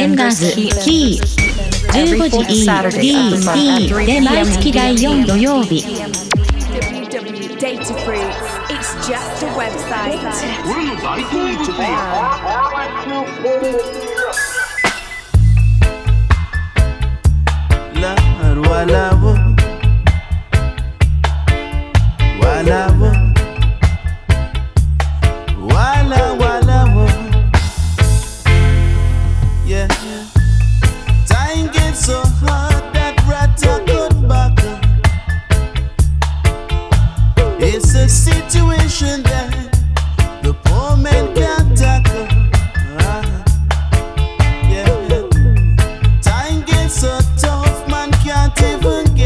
Tough man can't even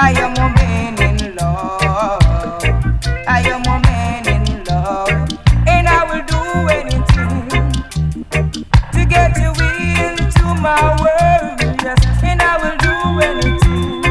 I am a man in love. I am a man in love, and I will do anything to get you into my world. Yes, and I will do anything.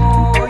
Oh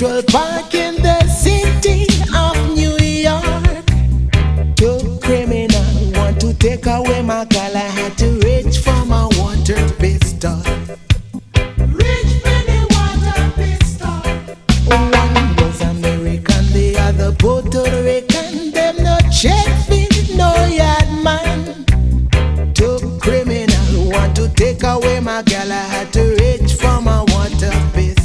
Central Park in the city of New York. Two criminals want to take away my girl. I had to reach for my water pistol. Reach for the water pistol. One was American, the other Puerto Rican. Them no checking, no yard man. Two criminals want to take away my girl. I had to reach for my water pistol.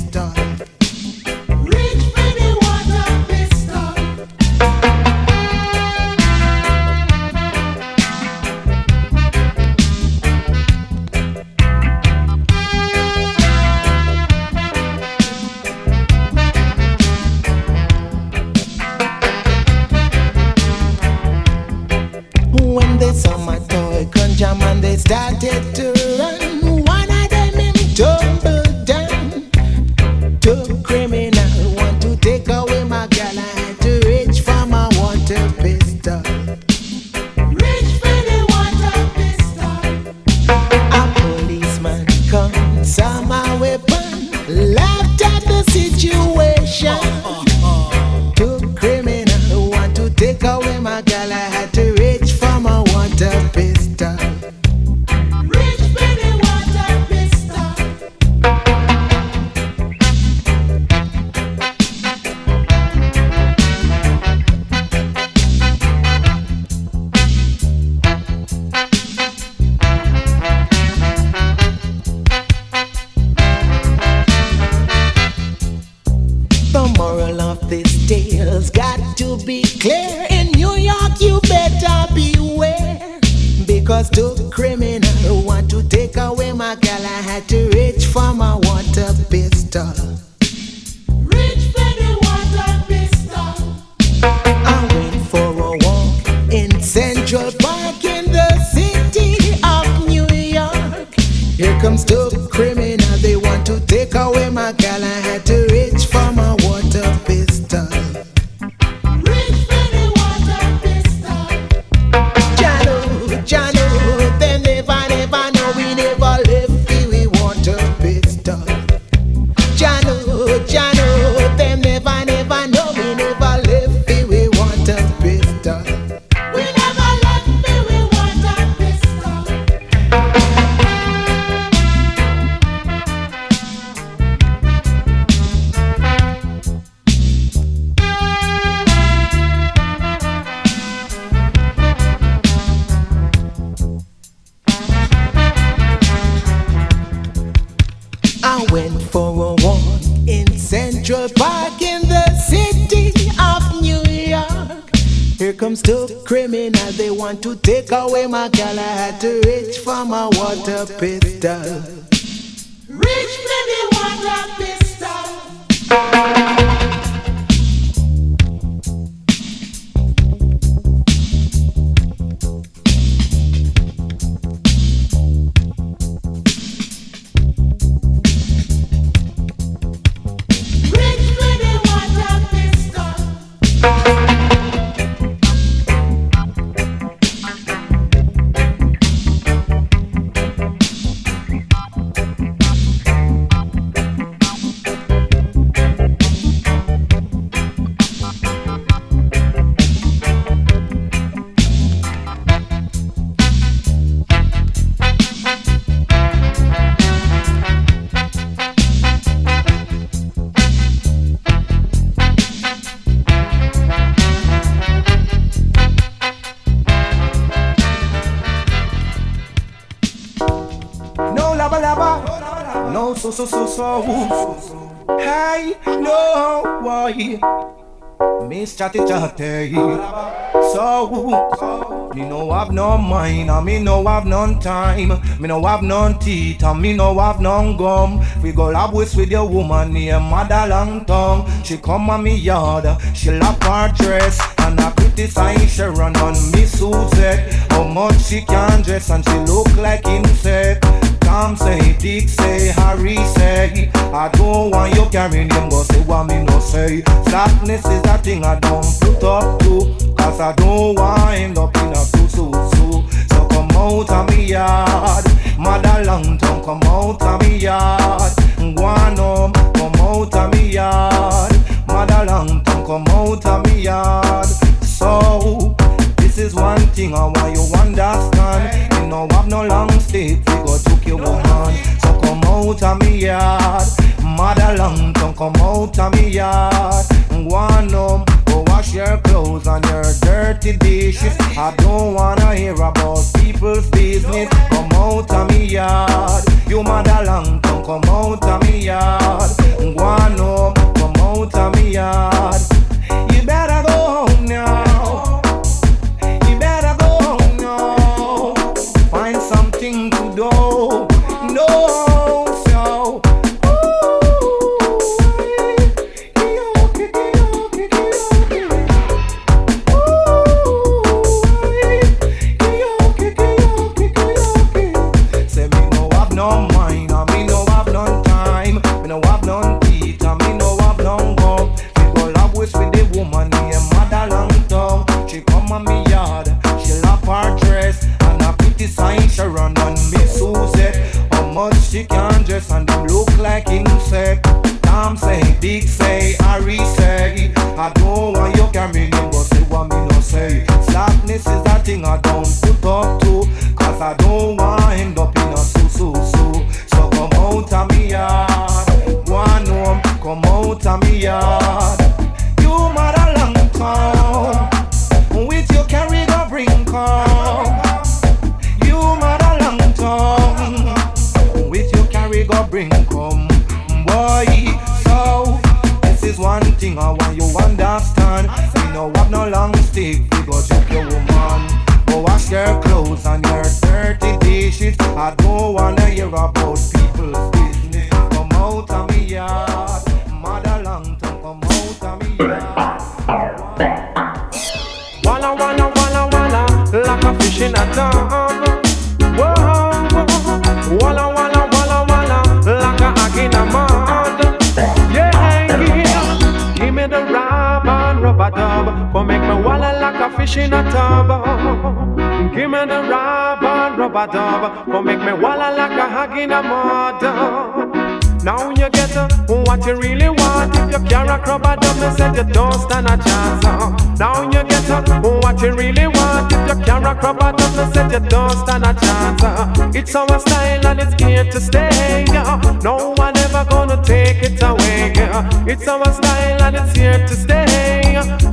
And they started to run. One of them him tumbled down. Two criminals want to take away my girl. I had to reach for my water pistol. Reach for the water pistol. A policeman comes, saw my weapon, laughed at the situation. Two criminals want to take away my girl. I had to reach for my water pistol. This tale's got to be clear. In New York, you better beware, because two criminals want to take away my girl. I had to reach for my water pistol. Reach for the water pistol. I went for a walk in Central Park in the city of New York. Here comes two criminals, they want to take away my girl. I had to reach for my water pistol. Reach for the water pistol. Jano, Jano, they never know we never left for we water pistol. Jano, Jano, they never know we never left for we water pistol. We never left for we water pistol. I went for a walk in Central Park in the city of New York. Here comes two criminals, they want to take away my girl. I had to reach for my water pistol. Reach for the water pistol. So, hey, no way, Miss Chatty, so, me no have no mind, and me no have no time, me no have no teeth, and me no have no gum, we go lab with your woman named Mother Long Tongue, she come on me yard, she lap her dress, and I criticize Sharon on me Suzette, how much she can dress, and she look like insect. Tom say, Dick say, Harry say, I don't want you carrying them, but say what me no say. Sadness is a thing I don't put up to, cause I don't want end up in a tutu. So come out of me yard, Mother Long Tongue, come out of me yard. Go on home, come out of me yard. why you understand? You know I've no long stick, we go took your woman. So come out of me yard, motherland, don't come out of me yard. Go on home, go wash your clothes and your dirty dishes. I don't wanna hear about people's business. Come out of me yard, you motherland, don't come out of me yard. Go on home, come out of me yard. You better go home now. It's our style and it's here to stay. No one ever gonna take it away. It's our style and it's here to stay.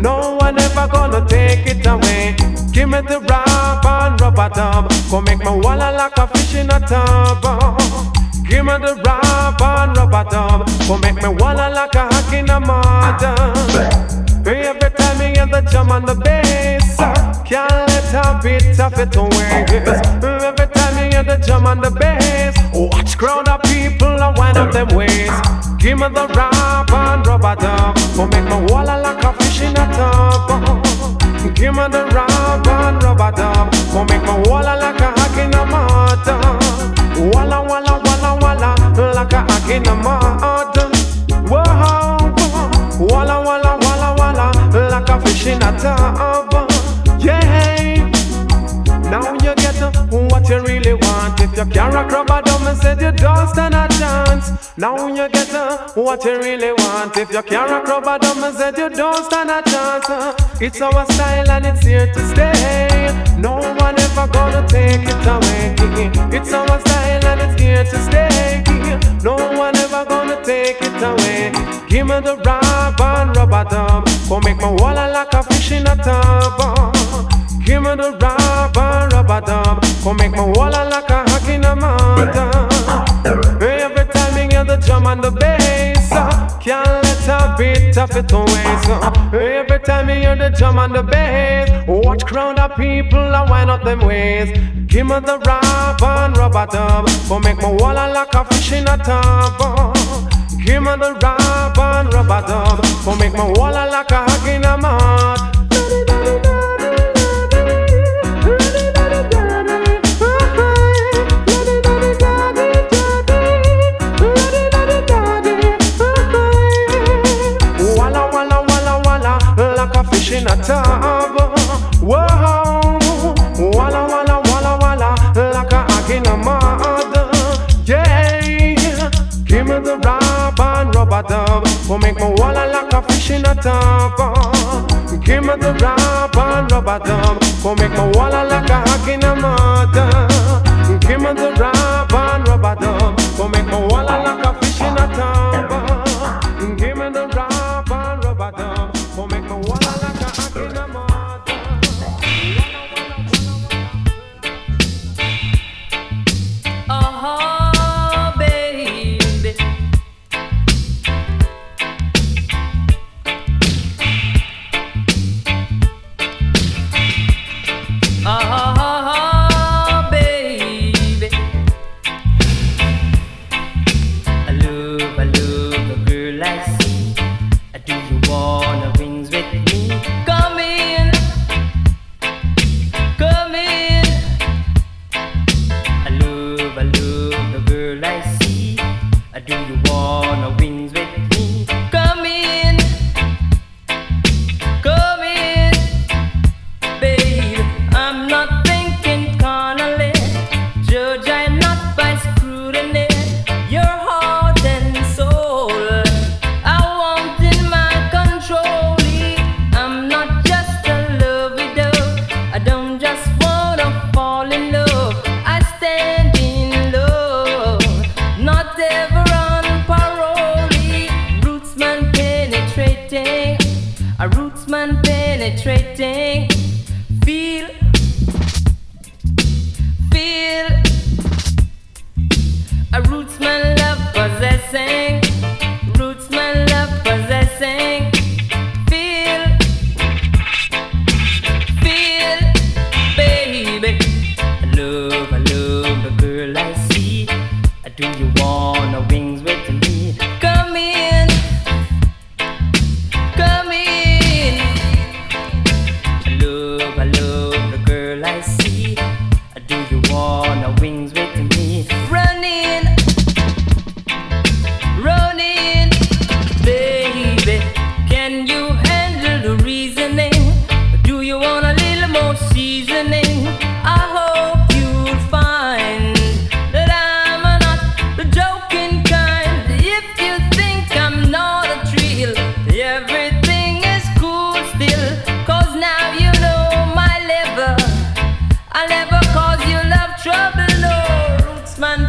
No one ever gonna take it away. Give me the rap and rubber dub, go make my walla like a fish in a tub. Give me the rap and rubber dub, go make my walla like a hack in a mud. Every time you hear the drum and the bass, can't let a bit of it away. The drum and the bass, watch crowd of people and wind up them ways. Give me the rap and rubber dub, go make my walla like a fish in a tub. Give me the rap and rubber dub, go make my walla like a hack in a mud. Walla walla walla walla like a hack in a mud. Whoa, walla walla walla walla like a fish in a tub. Yeah, now you get what you really want. If you can't rock rubber dub and said you don't stand a chance. Now you get what you really want. If you can't rock rubber dub and said you don't stand a chance. It's our style and it's here to stay. No one ever gonna take it away. It's our style and it's here to stay. No one ever gonna take it away. Give me the rap and rubber dub, go make my walla like a fish in a tub. Give me the rap and rubber dub, go make my walla like a hack in a mountain. Every time you hear the drum and the bass, can't let a bit of it away. Every time you hear the drum and the bass, watch crowd of people and wind up them ways. Give me the rap and rubber dub, go make my walla like a fish in a tub. Give me the rap and rubber dub, go make my walla like a hack in a mountain. In a tub, whoa, walla walla walla walla, like a hag in a mud, yeah. Give me the rap and rubber dub, go make my walla like a fish in a tub. Give me the rap and rubber dam. Go make my wallet like a hack in a mud. Give me the rap and rubber dam. Go make my wallet like a fish in a tub. Give me the rap and rubber dam. Go make my wallet like a hack in a mud. Trouble, yeah. Rootsman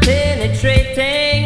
penetrating.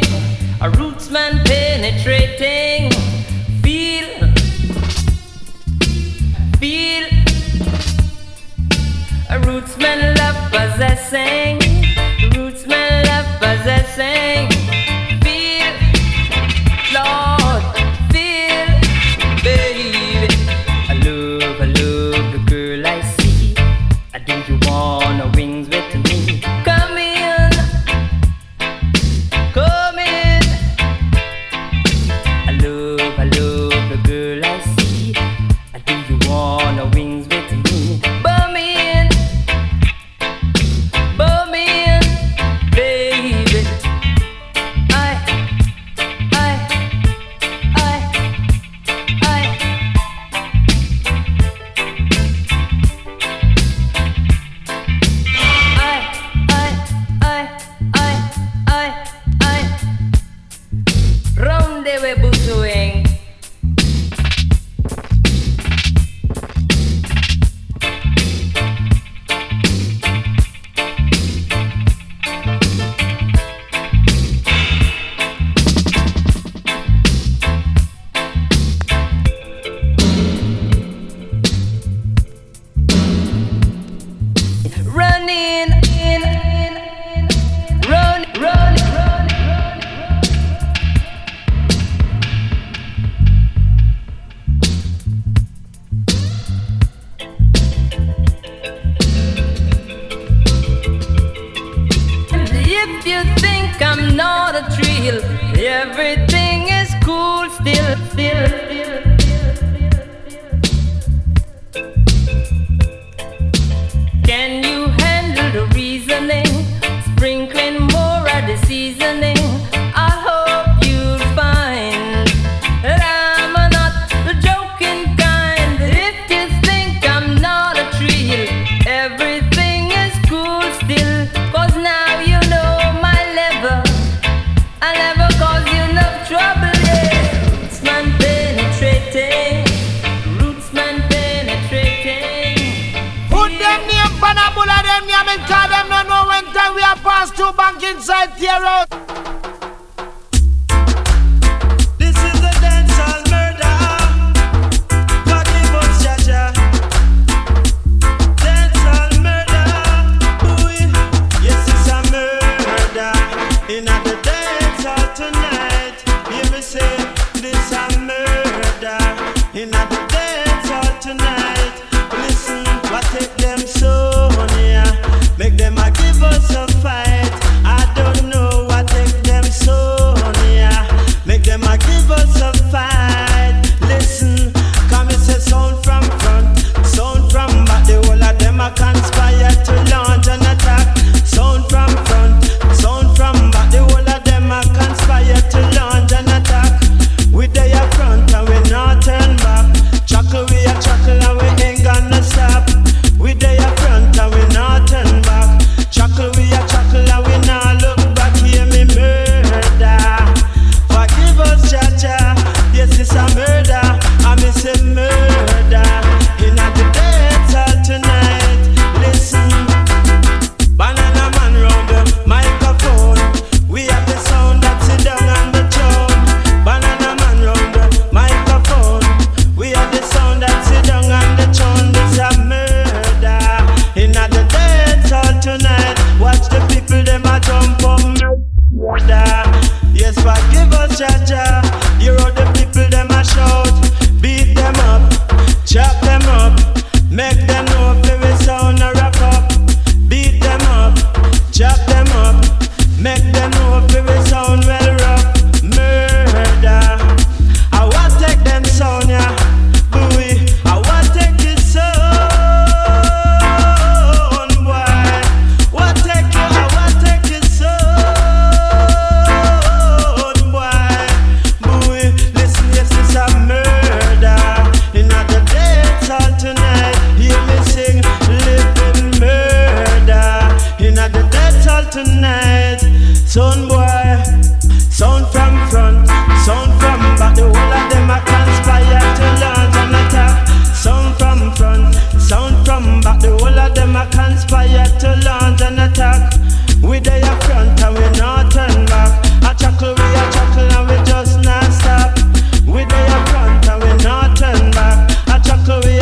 coming, cause them don't know when time we are past 2 bank inside tear out. This is the dancehall murder. God give us Jaja. Dancehall murder. Boy, yes, it's a murder. In the dancehall tonight, hear me say, this a murder. In the dancehall tonight, listen what take them so. Make them a give us a fight. I don't know what take them so near. Make them a give us a fight. Listen, come it's a sound from front, sound from back. The whole of them a conspire to launch an attack. Sound from front, sound from back. The whole of them a conspire to launch an attack. We day up front and we not turn back. Chuckle we a chuckle and we ain't gonna stop. We day up front and we not turn. Chuckle, we a chuckle and we now look back. Hear me murder. Forgive us, Jaja. Yes, it's a murder. I miss a murder. In the dancehall tonight. Listen, banana man round the microphone. We have the sound that sit down on the throne. Banana man round the microphone. We have the sound that sit down on the throne. It's a murder. In the dancehall tonight. Watch the people, them a jump up murder. Yes, forgive us, Jaja. Hear all the people, them a shout. Beat them up, chop them up. Make them know if we sound a rock up. Beat them up, chop them up. Make them know if we sound well rough. Murder. I want take them sound, yeah. Boy, I want take this sound. Tonight, sound boy, sound from front, sound from back. The whole of them a conspire to launch an attack. Sound from front, sound from back. The whole of them a conspire to launch an attack. We there up front and we not turn back. A chuckle and we just not stop. We there up front and we not turn back. A chuckle and we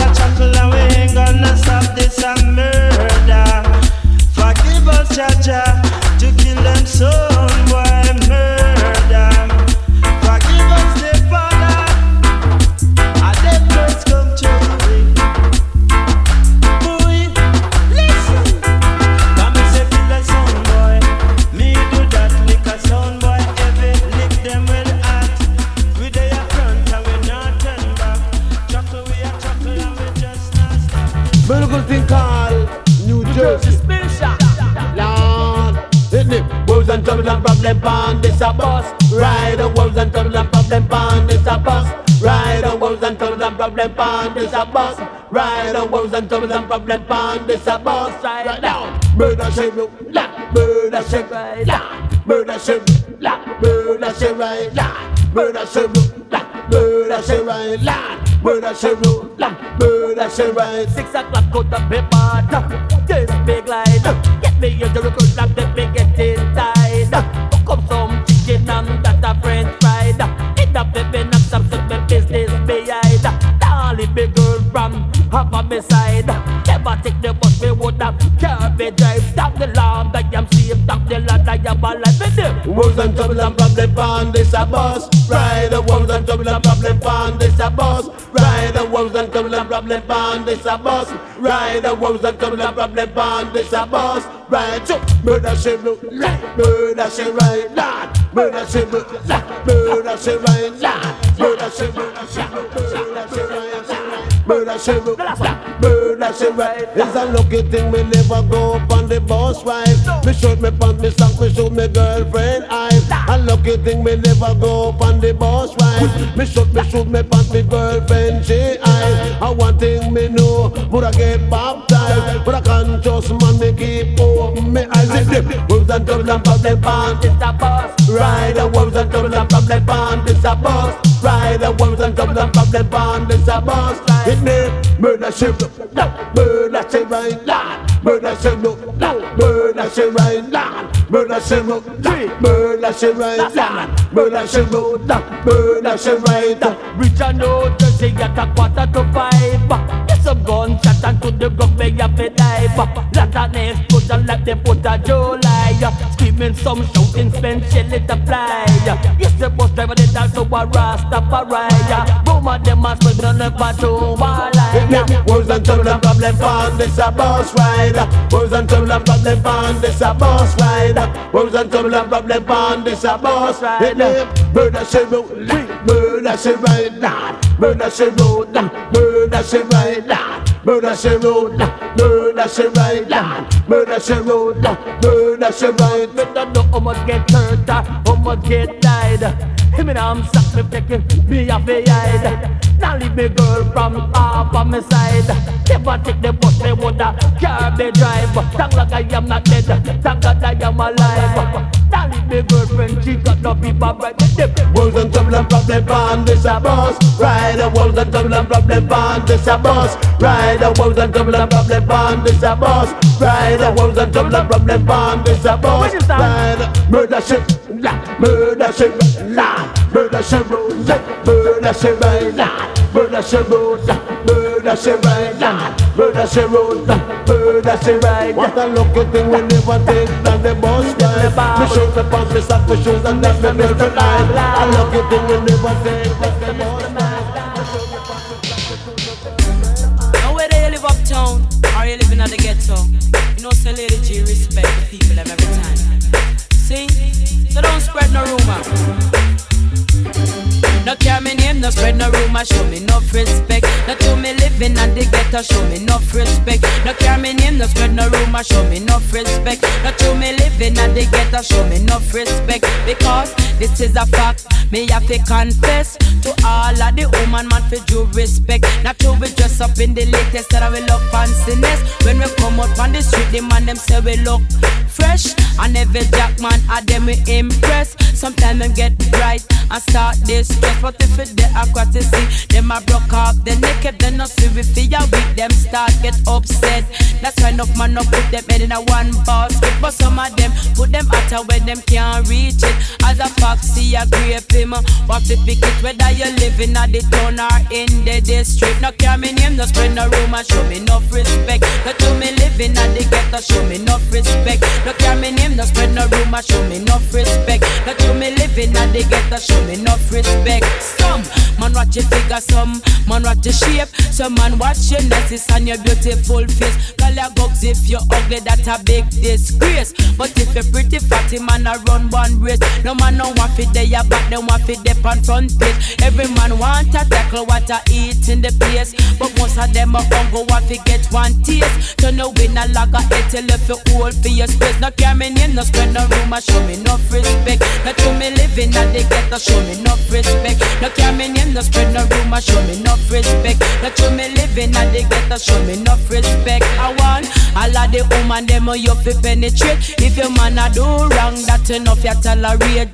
ain't gonna stop. This a murder. Forgive us, Jaja. So why murder? Forgive us the father. I let us come to me. Boy, listen. Come and say kill a sound boy. Me do that lick a sound boy. Every lick them with heart. We day a front and we not turn back. Chuckle we a chuckle and we just not stop. Miracle thing called New Jersey special. Wolves and trouble and problem band, it's a bus. Ride on wolves and trouble and problem band, it's a bus. Ride on wolves and trouble and problem band, it's a bus. Ride on wolves and trouble and problem band, it's a bus. Right now, murder shit, la, murder shit, la, murder shit, la, murder shit, la, murder shit, la, murder shit, la, murder shit, la, murder shit. 6 o'clock, cut the paper, this big light. Me use the record like that me get inside. Cook up some chicken and that a french fries. Eat up the pen and some set my business behind. Darling big girl from half on my side. Never take the bus me would have carried drive. Stop the lamb that I'm safe. Stop the lad that I'm alive with them. Wolves and trouble and problem pan, this a bus. Ride the wolves and trouble and problem pan, this a bus. Ride the wolves and trouble and problem pan, this a bus. Ride the wolves and trouble and problem pan, this a bus. Right up, murder she look like, murder she right lad, murder she look like, murder she right lad, murder she look like, murder she look like, murder she right. It's a lucky thing we never go up on the bus ride. Me shoot me pants, me sock, me shoot me girlfriend eyes. A lucky thing we never go up on the bus ride. Me shoot me pants, me girlfriend she eyes. And one thing me know, would I get baptized, but I can't trust man, me keep on. Me eyes is deep. Wolves and trouble and problem band, it's a bus. Ride the wolves and trouble and problem band, it's a bus. Ride the wolves and trouble and problem band, it's a bus. It's me, murder ship, Confess to all of the woman, man, for due respect. Not to be dressed up in the latest that I will love fanciness. When we come out on the street, the man them say we look fresh. And every jack man, I them we impress. Sometimes them get bright and start this stress. But if it they are quite to see, them I broke up, then they kept them not see with fear weak. Them start get upset. That's why enough man up put them head in a one basket. But some of them put them out of where them can't reach it. As a foxy, a grape him. What to pick it whether you live in the town or in the district. No care me name, no spread no rumor, show me enough respect. No to me living at the ghetto, show me enough respect. No care me name, no spread no rumor, show me enough respect. No to me living at the ghetto, show me enough respect. Some man watch your figure, some man watch your shape, some man watch your necklace and your beautiful face. Call your bugs if you're ugly, that's a big disgrace. But if you're pretty fatty, man I run one race. No man no want fit there, your back them want fit there. Front page. Every man want to tackle what I eat in the place, but most of them are hungry, want to get one taste. So no winner like a head till if you hold for your space. No care me name, no spread no rumor, show me enough respect. No to me living at the ghetto, show me enough respect. No care me name, no spread no rumor, show me enough respect. No to me living at the ghetto, show me enough respect. I want all of the woman them you fi penetrate. If your man a do wrong, that's enough you tolerate. Just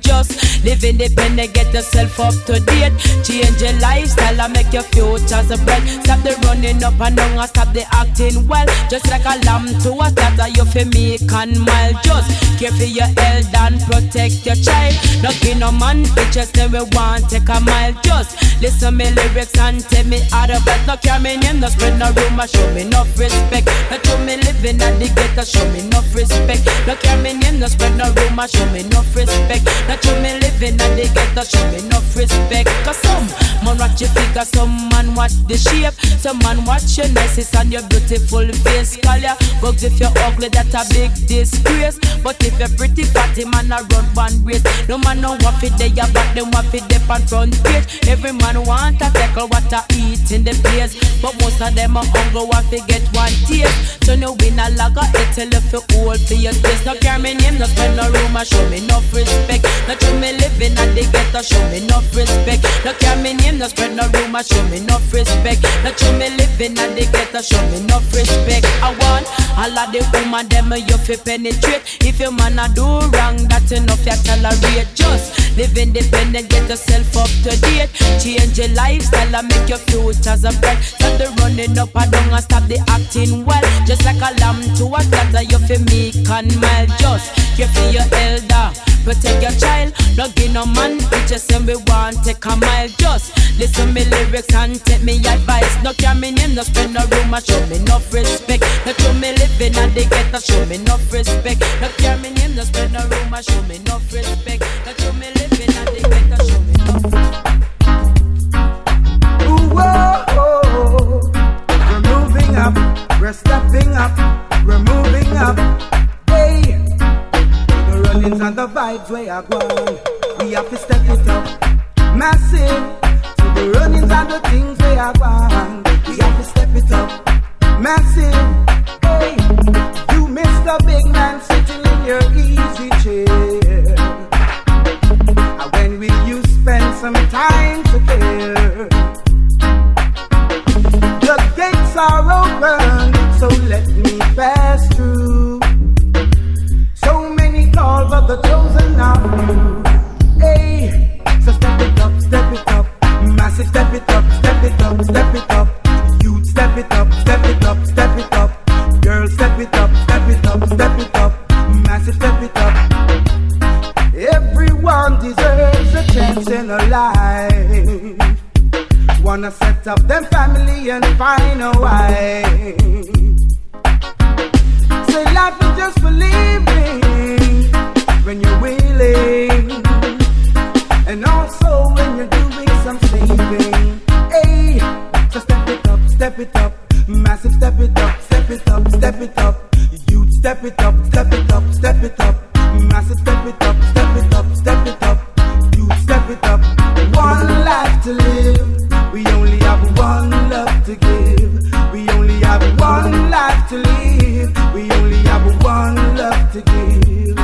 live independent, get yourself up to date, change your lifestyle and make your future so bright. Stop the running up and down and stop the acting well. Just like a lamb to a slaughter, you feel meek and mild. Just care for your health and protect your child. No give no man bitches, then we want take a mile. Just listen me lyrics and tell me how to best. No care me name, no spread no rumor, show me enough respect. No to me living at the ghetto, show me enough respect. No care me name, no spread no rumor, show me enough respect. No to me living at the ghetto, show me enough respect. Cause some man watch your figure, some man watch the shape, some man watch your niceness and your beautiful face. Call ya bugs if you're ugly, that's a big disgrace. But if you're pretty fatty, man a run one race. No man no waffy there, your back them waffy dip and front page. Every man want to tackle what I eat in the place, but most of them are hungry, waffy get one taste. So no win a lag or it till if you hold for your taste. No care me name, no spend no rumor, show me enough respect. No to me living at the ghetto, show me enough respect. No care me name, no spread no rumor, show me enough respect. No show me living and the ghetto, show me enough respect. I want all of the woman, them you fi penetrate. If your man a do wrong, that's enough you tolerate. Just Live independent, get yourself up to date. Change your lifestyle and make your future's a bright. Stop the running up and down and stop the acting well. Just like a lamb to a slaughter, you feel meek and mild. Just care for your elder, protect your child. Plug in a man, bitches and we want take a mile. Just listen me lyrics and take me advice. No care me name, no spend no room, and show me enough respect. No show me living and they get to show me enough respect. No care me name, no spend no room, and show me enough respect. No show me living and they get to show me enough respect. Whoa, we're moving up, we're stepping up, we're moving up. Hey, the runnings and the vibes way are gone. We have to step it up, massive. To the runnings and the things way are gone. We have to step it up, massive. Hey, you missed the big man sitting in your easy chair. And when will you spend some time together? The gates are open, so let me pass through. So many calls, but the chosen are few. Hey, so step it up, massive, step it up, step it up, step it up. Youth, step it up, step it up, step it up. Girls, step it up, step it up, step it up, massive, step it up. Everyone deserves a chance in a life. Wanna set up them family and find a wife. Say life is just for living when you're willing, and also when you're doing some saving. Hey, so step it up, massive, step it up, step it up, step it up. Youth, step it up, step it up, step it up, massive, step it up, step it up, step it up. Youth, step it up. One life to live. We only have one love to give. We only have one life to live. We only have one love to give.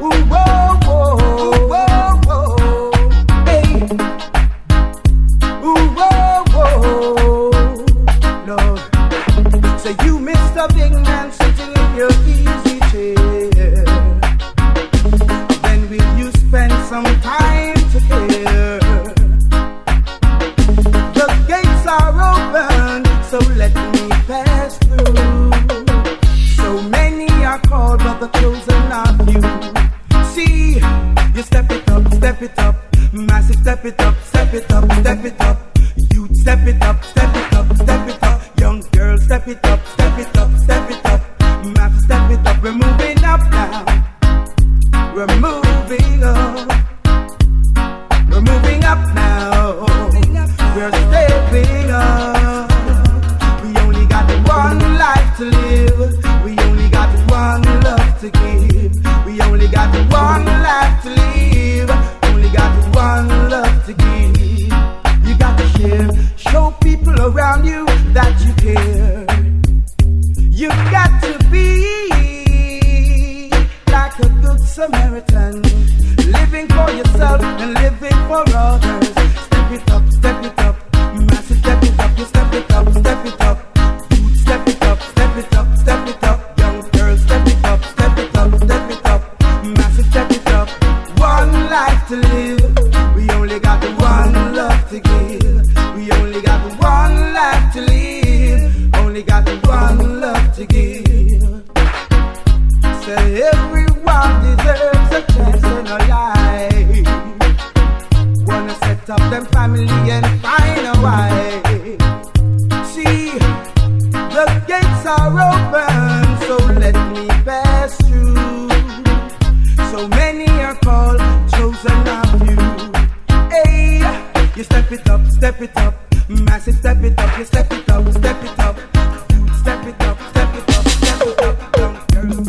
Ooh, whoa, whoa, whoa, whoa. Hey. Ooh, whoa, whoa, Lord. So you missed a big man sitting in your easy chair. When will you spend some time? The gates are open, so let me pass through. So many are called, but the chosen are few. See, you step it up, massive, step it up, step it up, step it up. Youth, step it up, step it up, step it up. Young girls, step it up, step it up, step it up. Massive, step it up. We're moving up now. We're moving up. We're moving up now, we're stepping up. We only got one life to live, we only got one love to give. We only got one life to live, only got one love to give. You got to share, show people around you that you care. You got to be like a good Samaritan, living for yourself and living for others. Step it up, massive, step it up, you step it up, step it up. Dude, step it up, step it up, step it up. Young girls, step it up, step it up, step it up. Massive, step it up. One life to live, we only got one love to give. We only got one life to live, only got one love to give. So everyone deserves a chance in a life. Wanna set up them family and find a wife. See, the gates are open, so let me pass through. So many are called, chosen of you. Hey, you step it up, massive, step it up, you step it up, step it up, you step it up, step it up, step it up, young girl.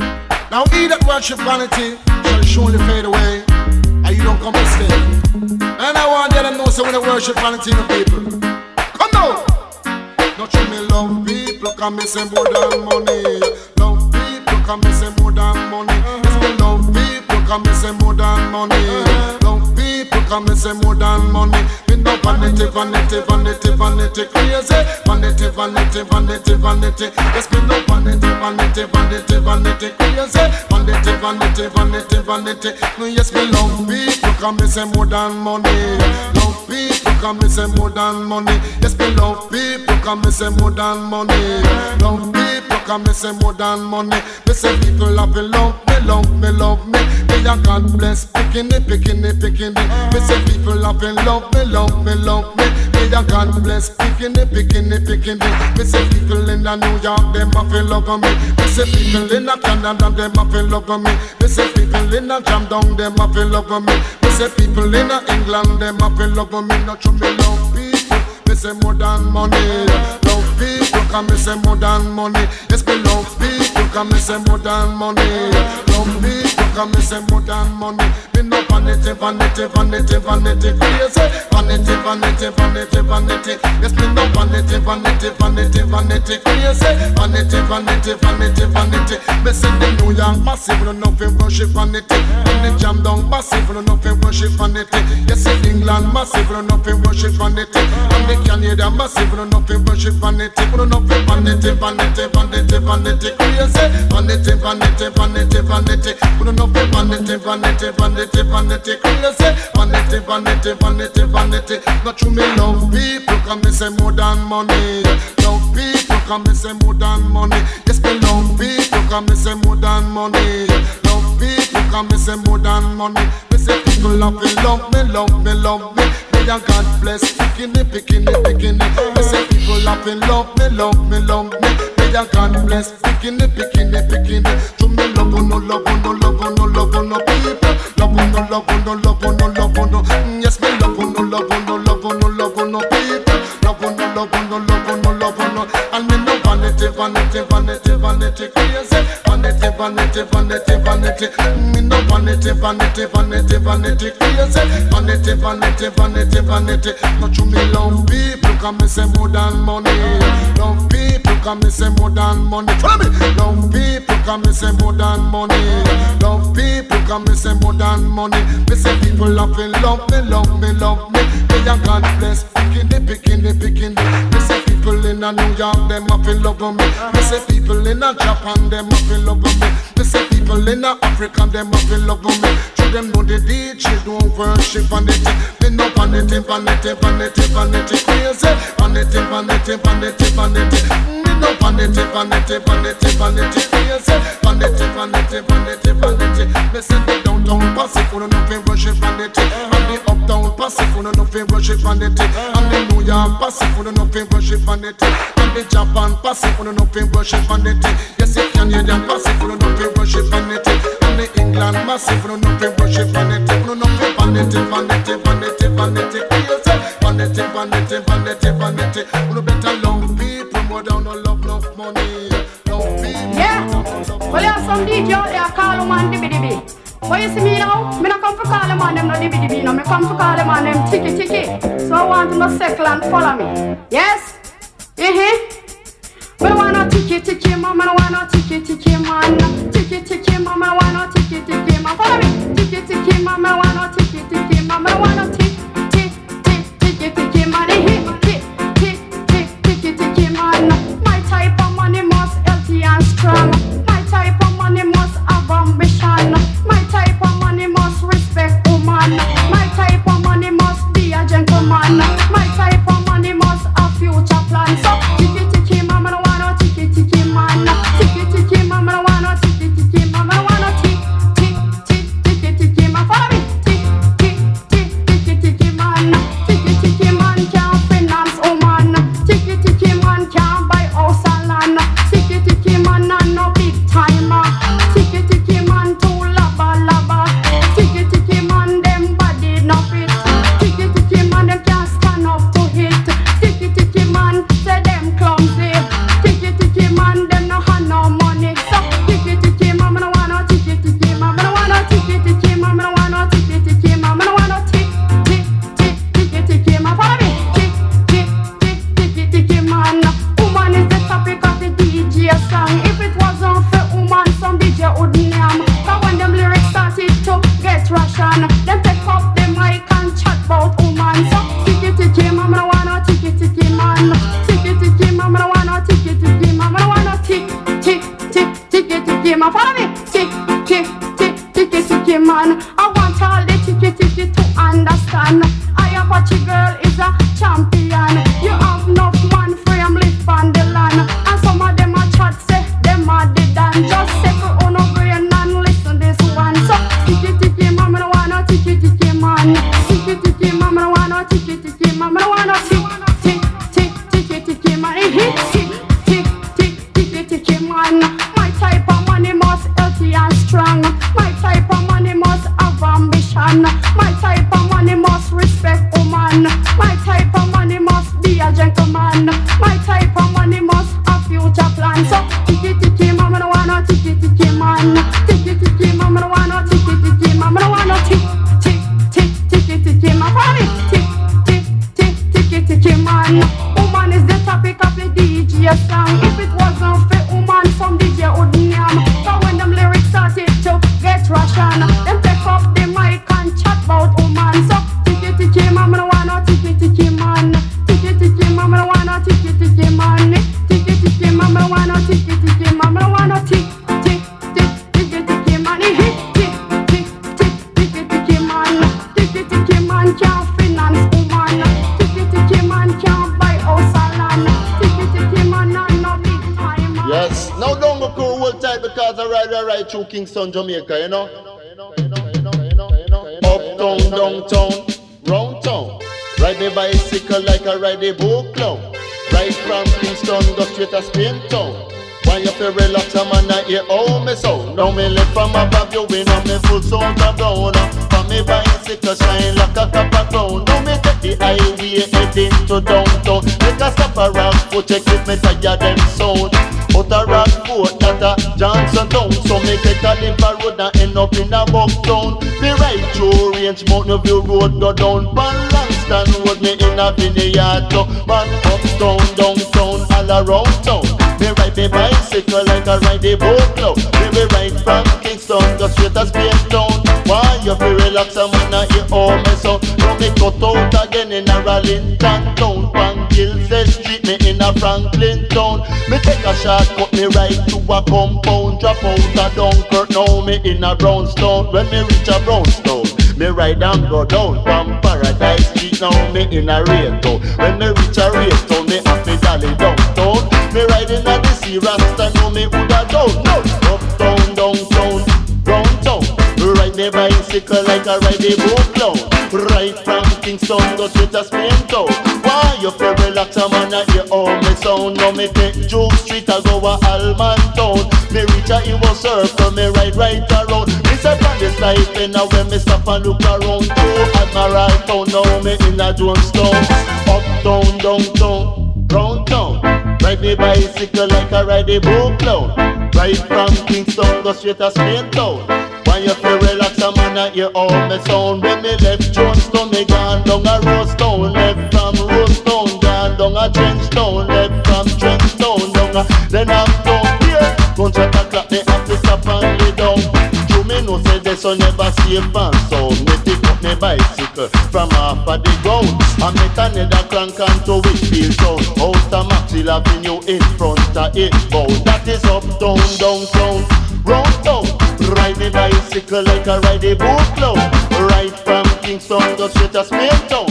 Now he that worship vanity shall surely fade away, and you don't come to stay. And I want you to know, so when I worship vanity, no people. Come now! Don't you me love people, come me say more than money. Love people, come me say more than money. Love people, come me say more than money. Love people, come me say more than money. No vanity, vanity, vanity, vanity, crazy. Vanity, vanity, vanity, vanity. Yes, me no vanity, vanity. vanity, vanity, vanity. You say vanity, vanity, vanity, vanity. No, yes, me love people, come me say more than money. Love people, come me say more than money. Yes, me love people, come me say more than money. Love people, come me say more than money. Me say people have been love me, love me, love me. Me a God bless, picking it, picking it, picking it. Me say people have been love me, love me, love me. Me a God bless, picking it, picking it, picking it. Me say people in the New York, them a feel love on me. Me say people in the Canada, them a feel love on me. Me say people in the Jam Down, them a feel love on me. Me say people in the England, them a feel love on me. Not to me love people, me say more than money. Love people, can me say more than money. Yes, me love people, can me say more than money. Love people. Come me say more than money. Me no vanity, vanity, vanity, vanity. You say vanity, vanity, vanity, vanity. Yes, me no vanity, vanity, vanity, vanity. You say vanity, vanity, vanity, vanity. Me say the New York massive, no nothing worship vanity. And the Jam Down massive, no nothing worship vanity. Yes, in England massive, no nothing worship vanity. And the Canada massive, no nothing worship vanity. No nothing vanity, vanity, vanity, vanity. You say vanity, vanity, vanity, vanity. Vanity, vanity, vanity, vanity. You say vanity, vanity, vanity, vanity. Not true, me love people, can me say more than money. Love people, can me say more than money. Yes, me love people, can me say more than money. Love people, can me say more than money. Me say people love me, love me, love me, love me. Me and God bless, picking it, picking it, picking it. Me say people love me, love me, love me, love me. Me and God bless, picking it, picking it, picking it. To me love, no love, no love. Love no, love no, love no. Yes, me love no, love no, love no, love no people. Love no, love no, love no, love no. And me no vanity, vanity, vanity, vanity. You say vanity, vanity, vanity, vanity. Me no vanity, vanity, vanity, vanity. You say vanity, vanity, vanity, vanity. Not you me love people, can me say more than money. Love people, can me say more than money. Love people, can me say more than money. Love people. Come me say more than money. Me say people love me, love me, love me, love me. Me and God bless, picking it, picking it, picking it. Me say people in a New York, them a feel love on me. Me say people in a Japan, them a feel love on me. Me say people in a Africa, them a feel love on me. To them know the DJ don't worship vanity. Me no vanity, vanity, vanity, vanity. Me say vanity, vanity, vanity, vanity. No vanity, vanity, vanity, vanity. You say vanity, vanity, vanity, vanity. Me say the downtown Pacific, no nothing worship vanity. And the uptown Pacific, no nothing worship vanity. And the New York Pacific, no nothing worship vanity. And the Japan Pacific, no nothing worship vanity. Yes, the Canadian Pacific, no nothing worship vanity. And the England Pacific, no nothing worship vanity. No nothing vanity, vanity, vanity, vanity. You say vanity, vanity, vanity, vanity. No better long people, more down no. Well, you have some DJ out there call them on dibby-dibby. But you see me now, I don't come to call them on them no dibby-dibby no. I come to call them on them ticky-ticky. So I want them to circle and follow me. Yes? Mm-hmm. I don't want no ticky-ticky, mama. I don't want no ticky-ticky, man. Ticky-ticky, mama. I want no ticky-ticky, man. Follow me. Ticky-ticky, mama. I want no ticky-ticky, mama. I want no ticky-ticky, man. Ticky-ticky, man. My type of money must healthy and strong. Ticky ticky, mama, I don't want no ticky ticky man. Ticky ticky. chicken, chicken, man. Follow me. Chicken, chicken, chicken, man. I want all the chicken, chicken to understand. I Apache girl is a champion. You have enough man free and live on the land. And some of them a chat say them a dead and just say for on a brain and listen this one. So chicken, chicken, man, I want no chicken, chicken, man. Chicken, chicken, man, I want no chicken, chicken, man. I want no chicken. My type of money must healthy and strong. My type of money must have ambition. My type of money must respect woman. My type of money must be a gentleman. My type of money must have future plans. So tiki tiki mama, I don't want no tiki tiki man. Tiki tiki mama, I don't want no tiki tiki mama, I don't want no tiki tiki tiki tiki man. Tiki tiki tiki tiki man. Woman is the topic of the DJ song. If it wasn't fair, some DJ wouldn't yam. So when them lyrics started to get Russian, them take off the mic and chat about woman. So tiki tiki man, I wanna tiki tiki man. Tiki tiki man, I wanna tiki tiki man. Tiki tiki man, I wanna tiki tiki man. I wanna tiki tiki tiki tiki man. Tiki tiki tiki tiki man. Tiki tiki man can't finance woman. Tiki tiki man can't buy house and land. Tiki tiki man and no big time man. Yes. Now don't go cool, hold tight, because I ride right through Kingston, Jamaica, you know? Uptown, downtown, round town. Ride the bicycle like I ride the boat clown. Ride from Kingston, go straight to Spain town. When you feel relaxed, I'm on that ear, oh, me sound. Now me lift from above, you win on me full sound of down. From me bicycle, shine like a cup of gold. Now me take the highway, heading to downtown. Take a stop around, go check if me tired them sound. Out a Rockport, that a Johnson town. So me take a limber road and end up in a Bucktown. Me ride through Range, Mountain View Road, go down Pan Langston Road, me in a vineyard town. Man uptown, downtown, all around town. Me ride me bicycle like I ride the boat now. Me ride from Kingston, go straight to Spain town. Why you feel relaxed, I'm gonna hear all my sound. Now me cut out again in a Rallington town. Gilsey Street, me in a Franklin town. Me take a shortcut, me right to a compound. Drop out a Dunkirk, now me in a brownstone. When me reach a brownstone, me ride and go down. From Paradise Street, now me in a rail town. When me reach a rail town, me have me dolly downtown. Me riding at the sea rasta, now me woulda down. No, uptown, downtown, downtown. Me ride the bicycle like I ride the boat clown. Right from Kingston, go straight to Spain town. Why you feel relaxed, man, I hear all my sound. Now me take Joe Street, I go a Alman town. Me reach a Evo Circle, me ride right around. Me step on this life, and now when me stop and look around. To Admiral town, now me in a Jonestown. Uptown, downtown, round town. Ride me bicycle like I ride a boat clown. Right from Kingston, go straight to Spain town. When you feel relaxed, I'm gonna hear all my sound. When me left Jonestown, me gone down a Rosestown. Left from Rosestown, gone down a Trenchtown. Left from Trenchtown, down a... Then I'm down here, don't try to clap, me have to stop and lay down. You may know say this will never safe and sound. Me pick up me bicycle from half of the ground. I met another crank and to Whitfield town. Out of Maxwell Avenue in front of it bound. That is uptown, downtown, round town. Ride me bicycle like I ride a boat clown. Ride from Kingston, go straight to Spain town.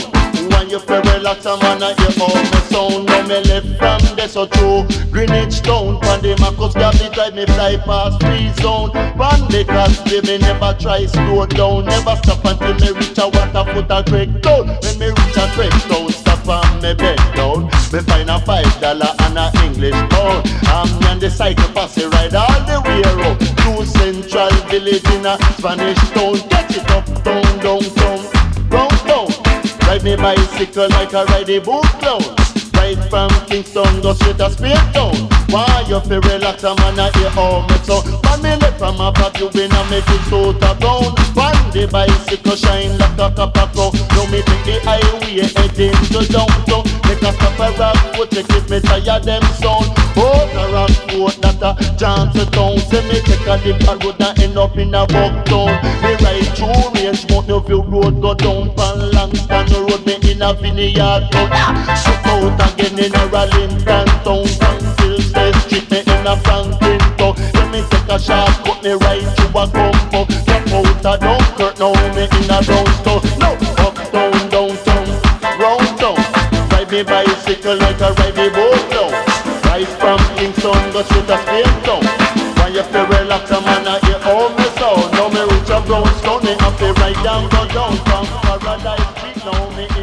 When you feel relaxed, I'm gonna hear all my sound. Now me left from there, so through Greenwich town. When the Marcus Garvey drive me fly past free zone. When they cross me, me never try slow down. Never stop until me reach a Waterfoot and Craig town. When me reach a Craig town, stop on me bed down. Me find a $5 and a English pound. I'm on the cycle pass it ride all the way around. To Central Village in a Spanish town. Get it up, down, downtown, downtown. Ride me bicycle like I ride a boat clown. Ride from Kingston, go straight to Spain town. Why you feel relaxed, I'm gonna hear all my sound. When me left from a pop, you been a make it so top down. When the bicycle shine like a cup of cow. Now me take the highway heading to downtown. Make a stop a Rockport, take it, me tired them sound. Out a Rockport, not a Johnson town. Say me take a different road and end up in a Bucktown. Me ride through Range, Mountain View Road, go down Pan Langston Road, me in a vineyard town. Shoot out again in a Rallington town. From Silsey Street, me in a Franklin town. like a shark, but me right to a combo. Step out a Dunkirk, now me in a downtown. No, up, down, downtown, round town. Ride me bicycle like I ride me boat down. Rise from Kingston, go to the Cape Town. Why you feel relax, a man, I hear all my sound. Now me reach a brownstone, me have to ride down, go downtown. Paradise Street, now me